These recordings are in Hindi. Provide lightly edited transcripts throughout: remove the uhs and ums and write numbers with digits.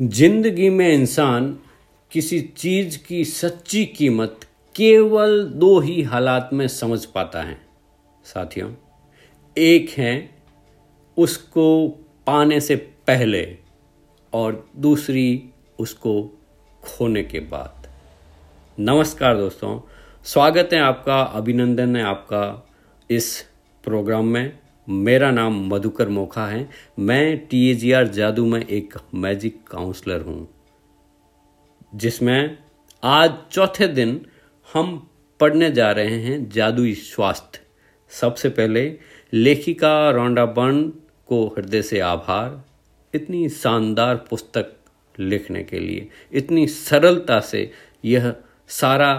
जिंदगी में इंसान किसी चीज़ की सच्ची कीमत केवल दो ही हालात में समझ पाता है साथियों। एक है उसको पाने से पहले और दूसरी उसको खोने के बाद। नमस्कार दोस्तों, स्वागत है आपका, अभिनंदन है आपका इस प्रोग्राम में। मेरा नाम मधुकर मोखा है। मैं TAGR जादू में एक मैजिक काउंसलर हूँ, जिसमें आज चौथे दिन हम पढ़ने जा रहे हैं जादुई स्वास्थ्य। सबसे पहले लेखिका रोंडा बर्न को हृदय से आभार, इतनी शानदार पुस्तक लिखने के लिए, इतनी सरलता से यह सारा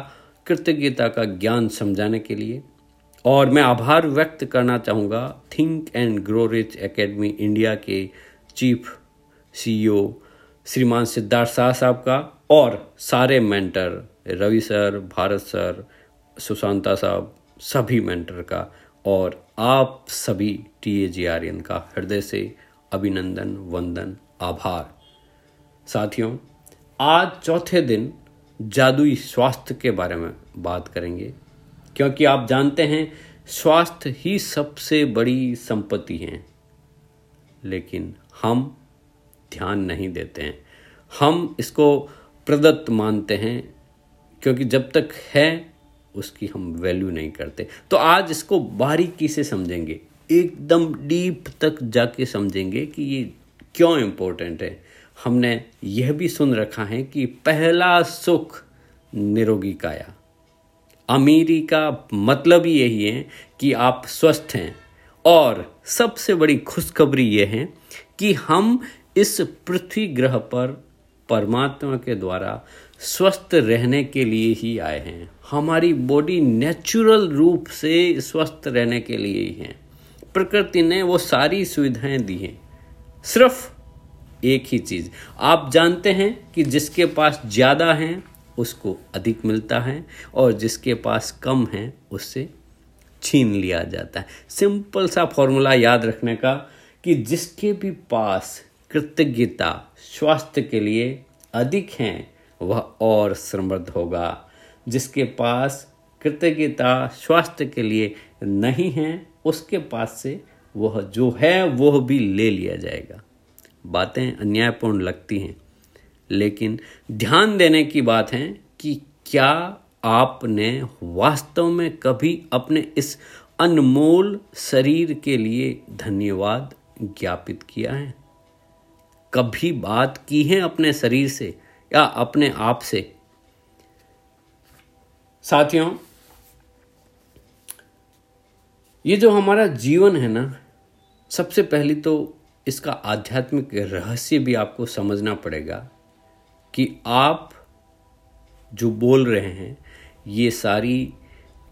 कृतज्ञता का ज्ञान समझाने के लिए। और मैं आभार व्यक्त करना चाहूँगा think and grow rich academy India के चीफ CEO श्रीमान सिद्धार्थ शाह साहब का, और सारे mentor Ravi sir, Bharat sir, Sushanta साहब, सभी मेंटर का, और आप सभी TAGRian का हृदय से अभिनंदन, वंदन, आभार। साथियों, आज चौथे दिन जादुई स्वास्थ्य के बारे में बात करेंगे, क्योंकि आप जानते हैं स्वास्थ्य ही सबसे बड़ी संपत्ति है, लेकिन हम ध्यान नहीं देते हैं। हम इसको प्रदत्त मानते हैं, क्योंकि जब तक है उसकी हम वैल्यू नहीं करते। तो आज इसको बारीकी से समझेंगे, एकदम डीप तक जाके समझेंगे कि ये क्यों इम्पोर्टेंट है। हमने यह भी सुन रखा है कि पहला सुख निरोगी काया, अमीरी का मतलब ही यही है कि आप स्वस्थ हैं, और सबसे बड़ी खुशखबरी यह है कि हम इस पृथ्वी ग्रह पर परमात्मा के द्वारा स्वस्थ रहने के लिए ही आए हैं। हमारी बॉडी नेचुरल रूप से स्वस्थ रहने के लिए ही है। प्रकृति ने वो सारी सुविधाएं दी हैं, सिर्फ एक ही चीज़। आप जानते हैं कि जिसके पास ज़्यादा हैं उसको अधिक मिलता है, और जिसके पास कम है उससे छीन लिया जाता है। सिंपल सा फॉर्मूला याद रखने का कि जिसके भी पास कृतज्ञता स्वास्थ्य के लिए अधिक हैं वह और समृद्ध होगा, जिसके पास कृतज्ञता स्वास्थ्य के लिए नहीं है उसके पास से वह जो है वह भी ले लिया जाएगा। बातें अन्यायपूर्ण लगती हैं, लेकिन ध्यान देने की बात है कि क्या आपने वास्तव में कभी अपने इस अनमोल शरीर के लिए धन्यवाद ज्ञापित किया है? कभी बात की है अपने शरीर से या अपने आप से? साथियों, ये जो हमारा जीवन है ना, सबसे पहली तो इसका आध्यात्मिक रहस्य भी आपको समझना पड़ेगा कि आप जो बोल रहे हैं, ये सारी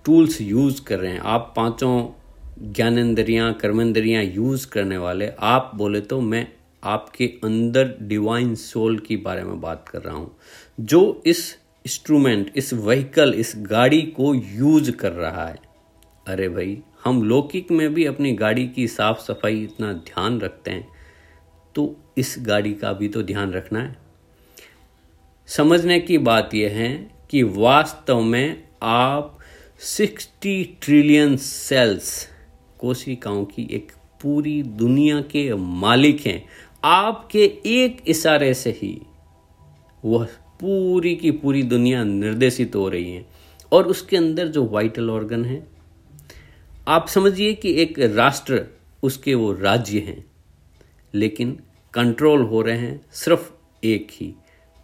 टूल्स यूज़ कर रहे हैं। आप पांचों ज्ञानेंद्रियां, कर्मेंद्रियां यूज़ करने वाले, आप बोले तो मैं आपके अंदर डिवाइन सोल के बारे में बात कर रहा हूँ, जो इस इंस्ट्रूमेंट, इस व्हीकल, इस गाड़ी को यूज़ कर रहा है। अरे भाई, हम लौकिक में भी अपनी गाड़ी की साफ़ सफाई इतना ध्यान रखते हैं, तो इस गाड़ी का भी तो ध्यान रखना है। समझने की बात यह है कि वास्तव में आप 60 ट्रिलियन सेल्स, कोशिकाओं की एक पूरी दुनिया के मालिक हैं। आपके एक इशारे से ही वह पूरी की पूरी दुनिया निर्देशित हो रही है, और उसके अंदर जो वाइटल ऑर्गन है, आप समझिए कि एक राष्ट्र, उसके वो राज्य हैं, लेकिन कंट्रोल हो रहे हैं सिर्फ एक ही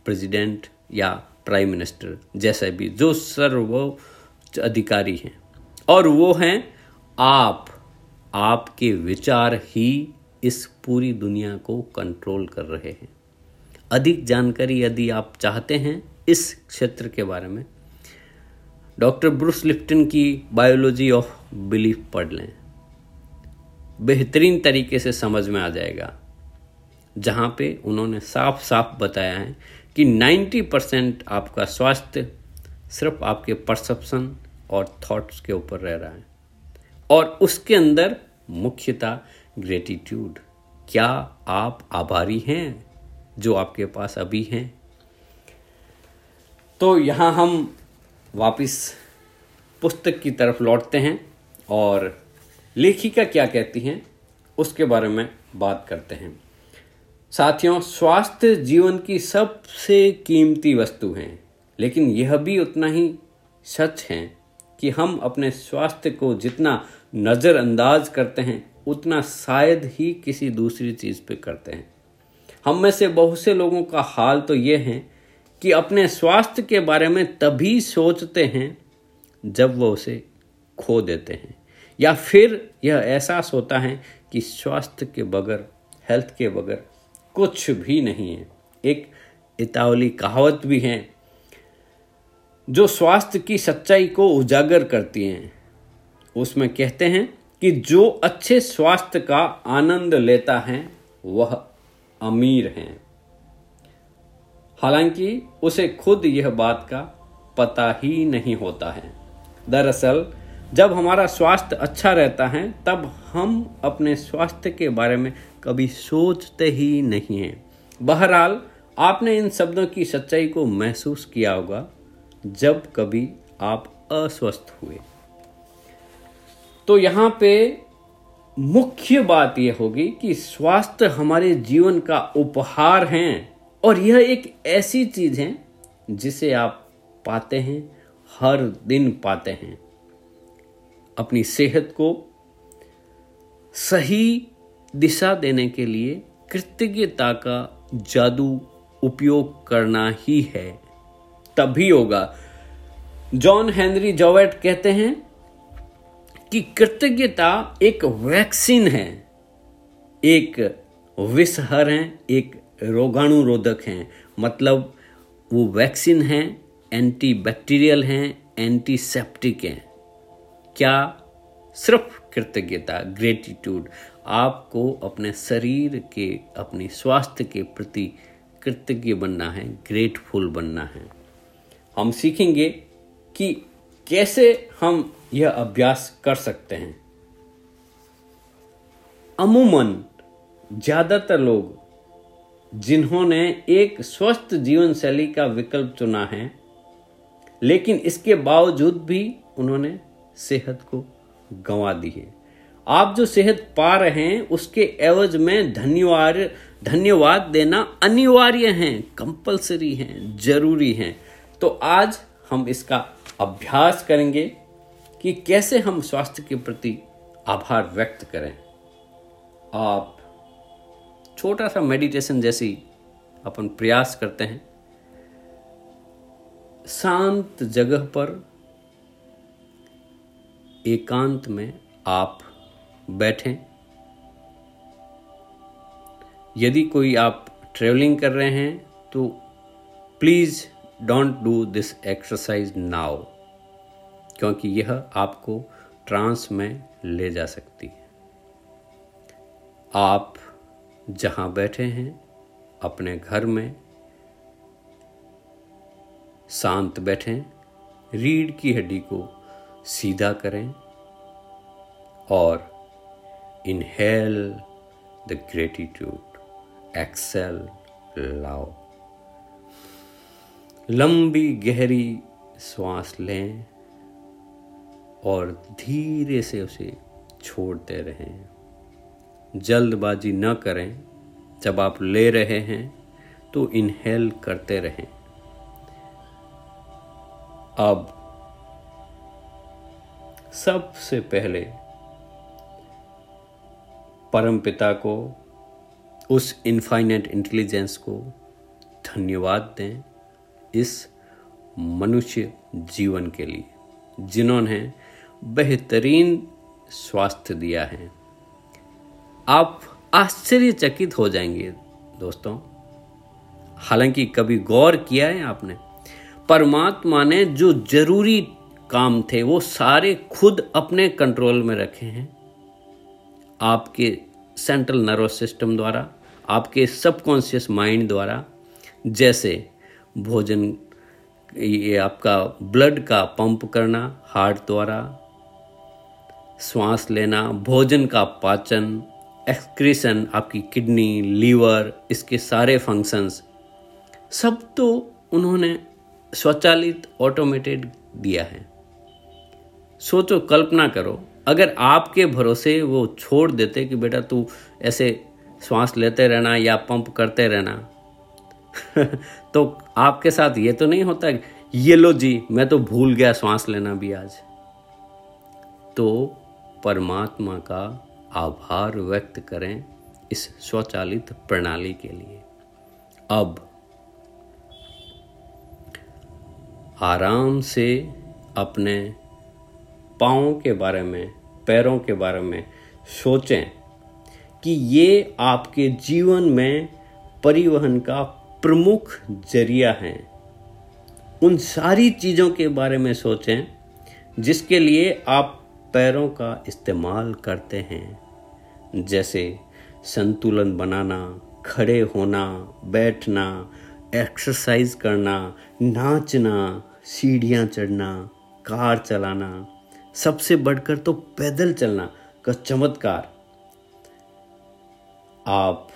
प्रेसिडेंट या प्राइम मिनिस्टर जैसे भी, जो सर्वोच्च अधिकारी हैं, और वो हैं आप। आपके विचार ही इस पूरी दुनिया को कंट्रोल कर रहे हैं। अधिक जानकारी यदि आप चाहते हैं इस क्षेत्र के बारे में, डॉक्टर ब्रूस लिप्टन की बायोलॉजी ऑफ बिलीफ पढ़ लें, बेहतरीन तरीके से समझ में आ जाएगा, जहाँ पे उन्होंने साफ साफ बताया है कि 90% आपका स्वास्थ्य सिर्फ आपके परसेप्शन और थॉट्स के ऊपर रह रहा है, और उसके अंदर मुख्यतः ग्रेटिट्यूड। क्या आप आभारी हैं? जो आपके पास अभी हैं। तो यहाँ हम वापस पुस्तक की तरफ लौटते हैं और लेखिका क्या कहती हैं उसके बारे में बात करते हैं। साथियों, स्वास्थ्य जीवन की सबसे कीमती वस्तु हैं, लेकिन यह भी उतना ही सच है कि हम अपने स्वास्थ्य को जितना नज़रअंदाज करते हैं उतना शायद ही किसी दूसरी चीज़ पे करते हैं। हम में से बहुत से लोगों का हाल तो ये है कि अपने स्वास्थ्य के बारे में तभी सोचते हैं जब वो उसे खो देते हैं, या फिर यह एहसास होता है कि स्वास्थ्य के बगैर, हेल्थ के बगैर कुछ भी नहीं है। एक इतालवी कहावत भी है जो स्वास्थ्य की सच्चाई को उजागर करती है। उसमें कहते हैं कि जो अच्छे स्वास्थ्य का आनंद लेता है वह अमीर है। हालांकि उसे खुद यह बात का पता ही नहीं होता है। दरअसल जब हमारा स्वास्थ्य अच्छा रहता है तब हम अपने स्वास्थ्य के बारे में कभी सोचते ही नहीं हैं। बहरहाल, आपने इन शब्दों की सच्चाई को महसूस किया होगा जब कभी आप अस्वस्थ हुए। तो यहाँ पे मुख्य बात यह होगी कि स्वास्थ्य हमारे जीवन का उपहार है और यह एक ऐसी चीज है जिसे आप पाते हैं, हर दिन पाते हैं। अपनी सेहत को सही दिशा देने के लिए कृतज्ञता का जादू उपयोग करना ही है, तभी होगा। जॉन हेनरी जोवेट कहते हैं कि कृतज्ञता एक वैक्सीन है, एक विषहर है, एक रोगाणुरोधक है। मतलब वो वैक्सीन है, एंटीबैक्टीरियल हैं, एंटीसेप्टिक हैं। क्या सिर्फ कृतज्ञता, ग्रेटिट्यूड आपको अपने शरीर के, अपने स्वास्थ्य के प्रति कृतज्ञ बनना है, ग्रेटफुल बनना है। हम सीखेंगे कि कैसे हम यह अभ्यास कर सकते हैं। अमूमन ज़्यादातर लोग जिन्होंने एक स्वस्थ जीवन शैली का विकल्प चुना है, लेकिन इसके बावजूद भी उन्होंने सेहत को गंवा दी है। आप जो सेहत पा रहे हैं उसके एवज में धन्यवाद देना अनिवार्य है, कंपलसरी है, जरूरी है। तो आज हम इसका अभ्यास करेंगे कि कैसे हम स्वास्थ्य के प्रति आभार व्यक्त करें। आप छोटा सा मेडिटेशन जैसी अपन प्रयास करते हैं। शांत जगह पर एकांत में आप बैठें। यदि कोई आप ट्रेवलिंग कर रहे हैं तो please don't do this exercise now, क्योंकि यह आपको ट्रांस में ले जा सकती है। आप जहाँ बैठे हैं अपने घर में शांत बैठें, रीढ़ की हड्डी को सीधा करें और इनहेल द ग्रेटिट्यूड, एक्सेल लाओ। लंबी गहरी श्वास लें और धीरे से उसे छोड़ते रहें। जल्दबाजी न करें। जब आप ले रहे हैं तो इनहेल करते रहें। अब सबसे पहले परमपिता को, उस इनफाइनाइट इंटेलिजेंस को धन्यवाद दें इस मनुष्य जीवन के लिए जिन्होंने बेहतरीन स्वास्थ्य दिया है। आप आश्चर्यचकित हो जाएंगे दोस्तों। हालांकि कभी गौर किया है आपने, परमात्मा ने जो जरूरी काम थे वो सारे खुद अपने कंट्रोल में रखे हैं। आपके सेंट्रल नर्वस सिस्टम द्वारा, आपके सबकॉन्शियस माइंड द्वारा, जैसे भोजन, ये आपका ब्लड का पंप करना हार्ट द्वारा, सांस लेना, भोजन का पाचन, एक्सक्रीशन, आपकी किडनी, लीवर, इसके सारे फंक्शंस सब तो उन्होंने स्वचालित ऑटोमेटेड दिया है। सोचो, कल्पना करो, अगर आपके भरोसे वो छोड़ देते कि बेटा तू ऐसे श्वास लेते रहना या पंप करते रहना तो आपके साथ ये तो नहीं होता ये लो जी मैं तो भूल गया श्वास लेना भी आज। तो परमात्मा का आभार व्यक्त करें इस स्वचालित प्रणाली के लिए। अब आराम से अपने पाँव के बारे में, पैरों के बारे में सोचें कि ये आपके जीवन में परिवहन का प्रमुख जरिया है। उन सारी चीज़ों के बारे में सोचें जिसके लिए आप पैरों का इस्तेमाल करते हैं, जैसे संतुलन बनाना, खड़े होना, बैठना, एक्सरसाइज करना, नाचना, सीढ़ियाँ चढ़ना, कार चलाना, सबसे बढ़कर तो पैदल चलना का चमत्कार। आप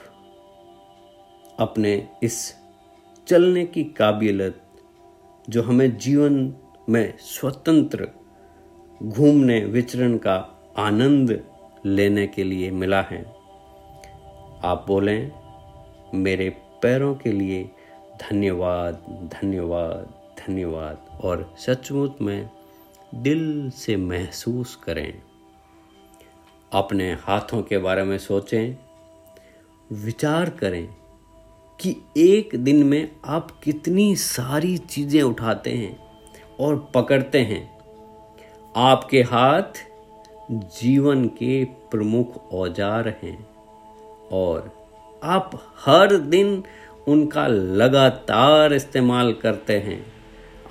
अपने इस चलने की काबिलियत जो हमें जीवन में स्वतंत्र घूमने विचरण का आनंद लेने के लिए मिला है, आप बोलें मेरे पैरों के लिए धन्यवाद, धन्यवाद, धन्यवाद, और सचमुच में दिल से महसूस करें। अपने हाथों के बारे में सोचें, विचार करें कि एक दिन में आप कितनी सारी चीज़ें उठाते हैं और पकड़ते हैं। आपके हाथ जीवन के प्रमुख औजार हैं और आप हर दिन उनका लगातार इस्तेमाल करते हैं।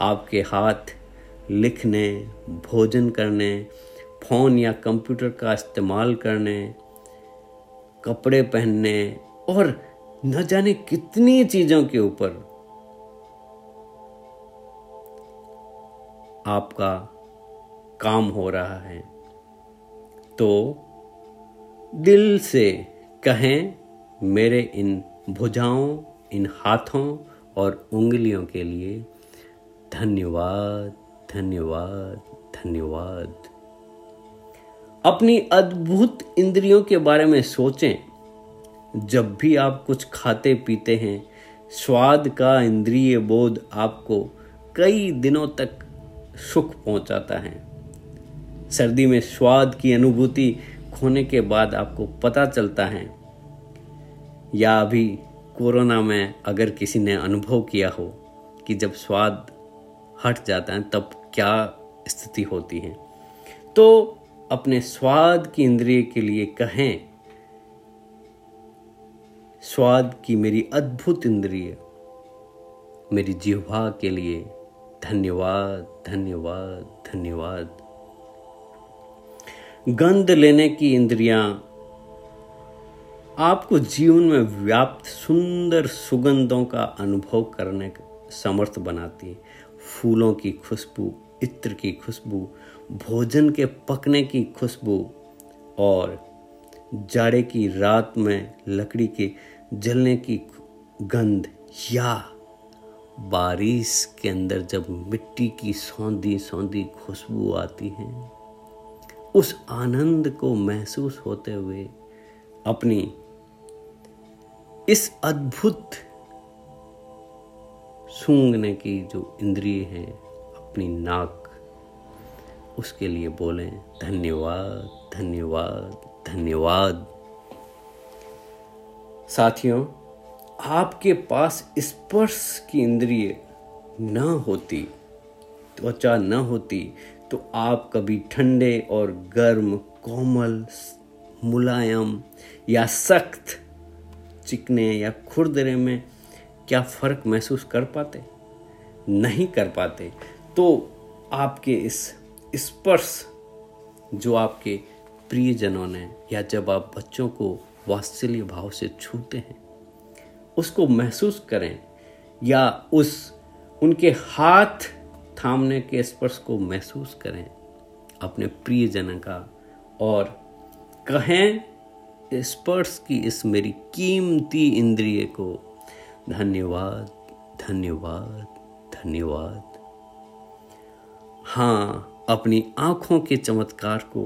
आपके हाथ लिखने, भोजन करने, फ़ोन या कंप्यूटर का इस्तेमाल करने, कपड़े पहनने और न जाने कितनी चीजों के ऊपर आपका काम हो रहा है। तो दिल से कहें मेरे इन भुजाओं, इन हाथों और उंगलियों के लिए धन्यवाद, धन्यवाद, धन्यवाद। अपनी अद्भुत इंद्रियों के बारे में सोचें। जब भी आप कुछ खाते पीते हैं, स्वाद का इंद्रिय बोध आपको कई दिनों तक सुख पहुंचाता है। सर्दी में स्वाद की अनुभूति खोने के बाद आपको पता चलता है, या अभी कोरोना में अगर किसी ने अनुभव किया हो कि जब स्वाद हट जाता है तब क्या स्थिति होती है। तो अपने स्वाद की इंद्रिय के लिए कहें, स्वाद की मेरी अद्भुत इंद्रिय, मेरी जिह्वा के लिए धन्यवाद, धन्यवाद, धन्यवाद। गंध लेने की इंद्रियां आपको जीवन में व्याप्त सुंदर सुगंधों का अनुभव करने का समर्थ बनाती है। फूलों की खुशबू, इत्र की खुशबू, भोजन के पकने की खुशबू और जाड़े की रात में लकड़ी के जलने की गंध, या बारिश के अंदर जब मिट्टी की सौंधी सौंधी खुशबू आती है, उस आनंद को महसूस होते हुए अपनी इस अद्भुत सूंघने की जो इंद्रिय है, अपनी नाक, उसके लिए बोलें धन्यवाद, धन्यवाद, धन्यवाद। साथियों, आपके पास स्पर्श की इंद्रिय ना होती, त्वचा ना होती, तो आप कभी ठंडे और गर्म, कोमल, मुलायम या सख्त, चिकने या खुरदरे में क्या फ़र्क महसूस कर पाते? नहीं कर पाते। तो आपके इस स्पर्श जो आपके प्रियजनों ने, या जब आप बच्चों को वात्सल्य भाव से छूते हैं, उसको महसूस करें, या उस उनके हाथ थामने के स्पर्श को महसूस करें अपने प्रियजन का, और कहें स्पर्श की इस मेरी कीमती इंद्रिय को धन्यवाद धन्यवाद धन्यवाद। हाँ, अपनी आँखों के चमत्कार को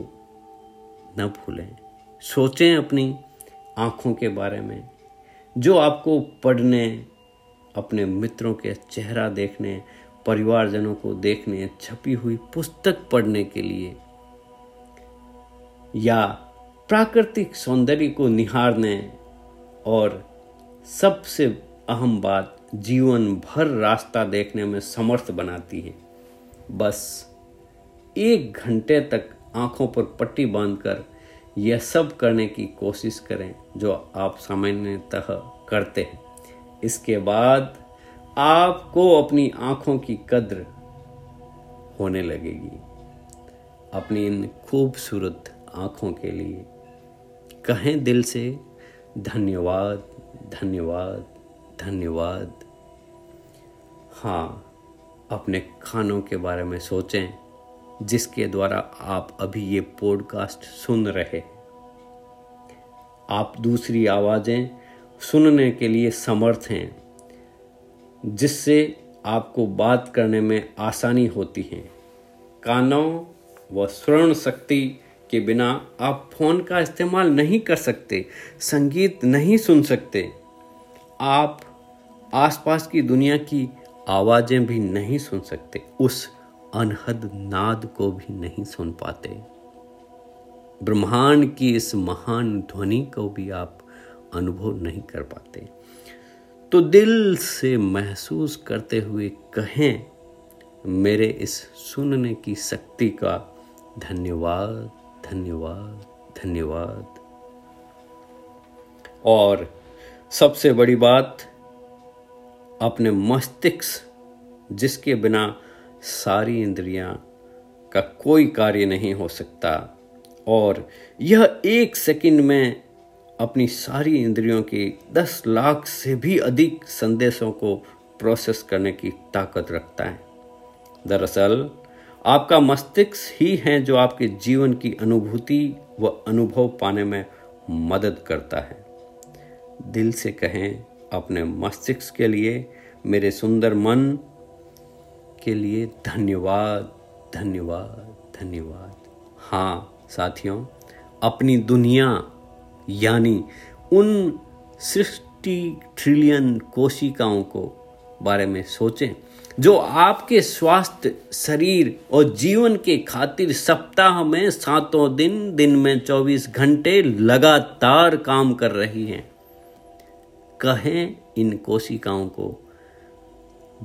न भूलें। सोचें अपनी आँखों के बारे में जो आपको पढ़ने, अपने मित्रों के चेहरा देखने, परिवारजनों को देखने, छपी हुई पुस्तक पढ़ने के लिए या प्राकृतिक सौंदर्य को निहारने। और सबसे अहम बात, जीवन भर रास्ता देखने में समर्थ बनाती है। बस 1 घंटे तक आंखों पर पट्टी बांधकर यह सब करने की कोशिश करें जो आप सामान्यतः करते हैं। इसके बाद आपको अपनी आंखों की कद्र होने लगेगी। अपनी इन खूबसूरत आँखों के लिए कहें दिल से धन्यवाद धन्यवाद धन्यवाद। हाँ, अपने खानों के बारे में सोचें जिसके द्वारा आप अभी ये पॉडकास्ट सुन रहे। आप दूसरी आवाज़ें सुनने के लिए समर्थ हैं जिससे आपको बात करने में आसानी होती है। कानों व श्रवण शक्ति के बिना आप फोन का इस्तेमाल नहीं कर सकते, संगीत नहीं सुन सकते, आप आसपास की दुनिया की आवाज़ें भी नहीं सुन सकते, उस अनहद नाद को भी नहीं सुन पाते। ब्रह्मांड की इस महान ध्वनि को भी आप अनुभव नहीं कर पाते। तो दिल से महसूस करते हुए कहें, मेरे इस सुनने की शक्ति का धन्यवाद धन्यवाद धन्यवाद। और सबसे बड़ी बात, अपने मस्तिष्क जिसके बिना सारी इंद्रियां का कोई कार्य नहीं हो सकता, और यह 1 सेकंड में अपनी सारी इंद्रियों की 10 लाख से भी अधिक संदेशों को प्रोसेस करने की ताकत रखता है। दरअसल आपका मस्तिष्क ही है जो आपके जीवन की अनुभूति व अनुभव पाने में मदद करता है। दिल से कहें, अपने मस्तिष्क के लिए, मेरे सुंदर मन के लिए धन्यवाद धन्यवाद धन्यवाद। हाँ साथियों, अपनी दुनिया यानी उन 60 ट्रिलियन कोशिकाओं को बारे में सोचें जो आपके स्वास्थ्य, शरीर और जीवन के खातिर सप्ताह में 7 दिन, दिन में 24 घंटे लगातार काम कर रही हैं। कहें इन कोशिकाओं को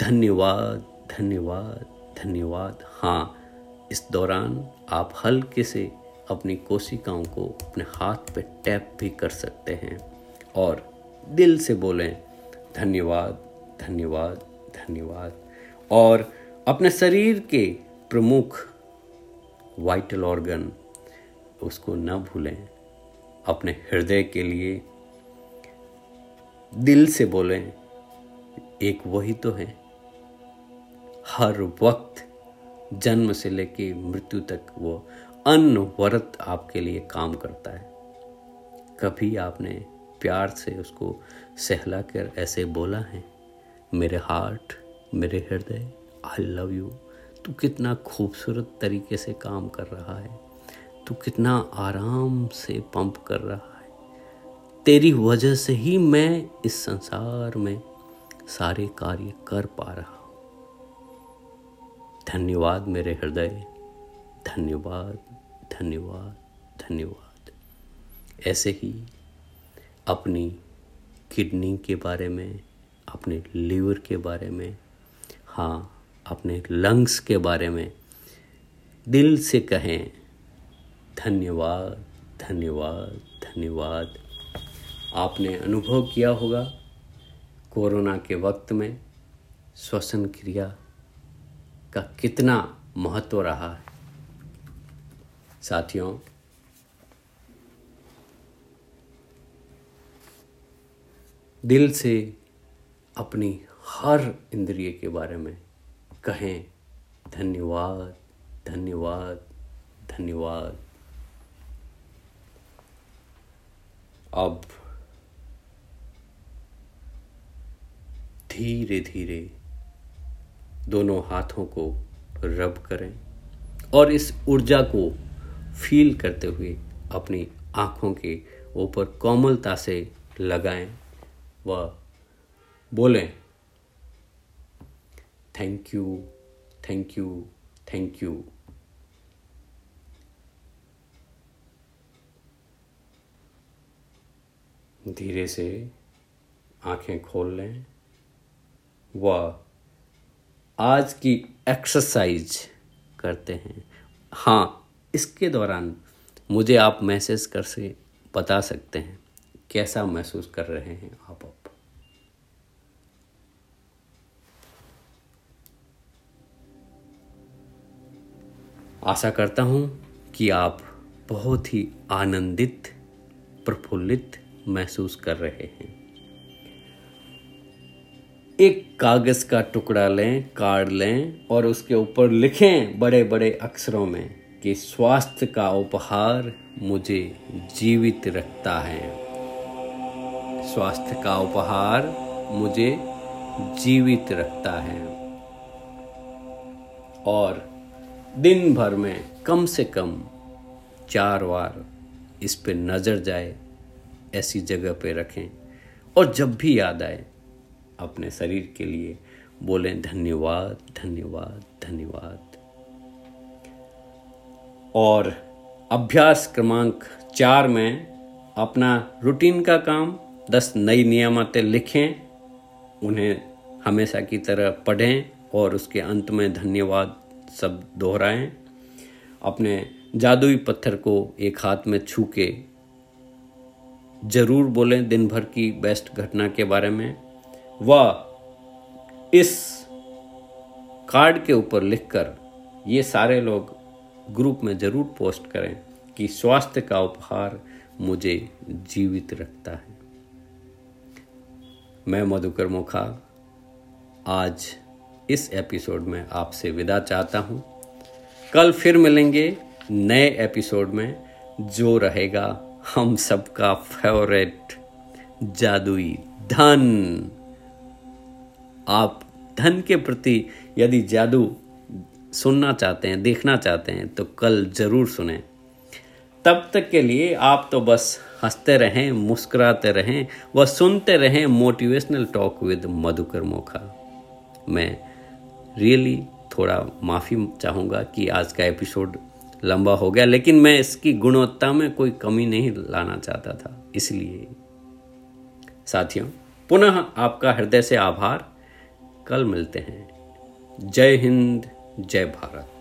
धन्यवाद धन्यवाद धन्यवाद। हाँ, इस दौरान आप हल्के से अपनी कोशिकाओं को अपने हाथ पे टैप भी कर सकते हैं और दिल से बोलें धन्यवाद धन्यवाद धन्यवाद। और अपने शरीर के प्रमुख वाइटल ऑर्गन, उसको न भूलें। अपने हृदय के लिए दिल से बोलें, एक वही तो है हर वक्त, जन्म से लेके मृत्यु तक वो अनवरत आपके लिए काम करता है। कभी आपने प्यार से उसको सहला कर ऐसे बोला है, मेरे हार्ट, मेरे हृदय, आई लव यू, तू कितना खूबसूरत तरीके से काम कर रहा है, तू कितना आराम से पंप कर रहा है, तेरी वजह से ही मैं इस संसार में सारे कार्य कर पा रहा हूँ, धन्यवाद मेरे हृदय, धन्यवाद धन्यवाद धन्यवाद। ऐसे ही अपनी किडनी के बारे में, अपने लीवर के बारे में, हाँ अपने लंग्स के बारे में दिल से कहें धन्यवाद धन्यवाद धन्यवाद। आपने अनुभव किया होगा कोरोना के वक्त में श्वसन क्रिया का कितना महत्व रहा है। साथियों, दिल से अपनी हर इंद्रिय के बारे में कहें धन्यवाद धन्यवाद धन्यवाद। अब धीरे धीरे दोनों हाथों को रब करें और इस ऊर्जा को फील करते हुए अपनी आँखों के ऊपर कोमलता से लगाएं व बोलें thank you thank you thank you. धीरे से आंखें खोल लें व आज की एक्सरसाइज करते हैं। हाँ, इसके दौरान मुझे आप मैसेज कर से बता सकते हैं कैसा महसूस कर रहे हैं आप। आशा करता हूँ कि आप बहुत ही आनंदित प्रफुल्लित महसूस कर रहे हैं। एक कागज का टुकड़ा लें, कार्ड लें और उसके ऊपर लिखें बड़े बड़े अक्षरों में कि स्वास्थ्य का उपहार मुझे जीवित रखता है, स्वास्थ्य का उपहार मुझे जीवित रखता है। और दिन भर में कम से कम 4 बार इस पे नज़र जाए, ऐसी जगह पे रखें और जब भी याद आए अपने शरीर के लिए बोलें धन्यवाद धन्यवाद धन्यवाद। और अभ्यास क्रमांक 4 में अपना रूटीन का काम 10 नई नियमतें लिखें, उन्हें हमेशा की तरह पढ़ें और उसके अंत में धन्यवाद सब दोहराएं। अपने जादुई पत्थर को एक हाथ में छू के जरूर बोलें दिन भर की बेस्ट घटना के बारे में व इस कार्ड के ऊपर लिखकर ये सारे लोग ग्रुप में जरूर पोस्ट करें कि स्वास्थ्य का उपहार मुझे जीवित रखता है। मैं मधुकर मोखा आज इस एपिसोड में आपसे विदा चाहता हूँ। कल फिर मिलेंगे नए एपिसोड में जो रहेगा हम सबका फेवरेट जादुई धन। आप धन के प्रति यदि जादू सुनना चाहते हैं, देखना चाहते हैं तो कल ज़रूर सुनें। तब तक के लिए आप तो बस हंसते रहें, मुस्कुराते रहें व सुनते रहें motivational talk with Madhukar Mokha. मैं रियली थोड़ा माफ़ी चाहूँगा कि आज का एपिसोड लंबा हो गया, लेकिन मैं इसकी गुणवत्ता में कोई कमी नहीं लाना चाहता था। इसलिए साथियों, पुनः आपका हृदय से आभार। कल मिलते हैं। जय हिंद, जय भारत।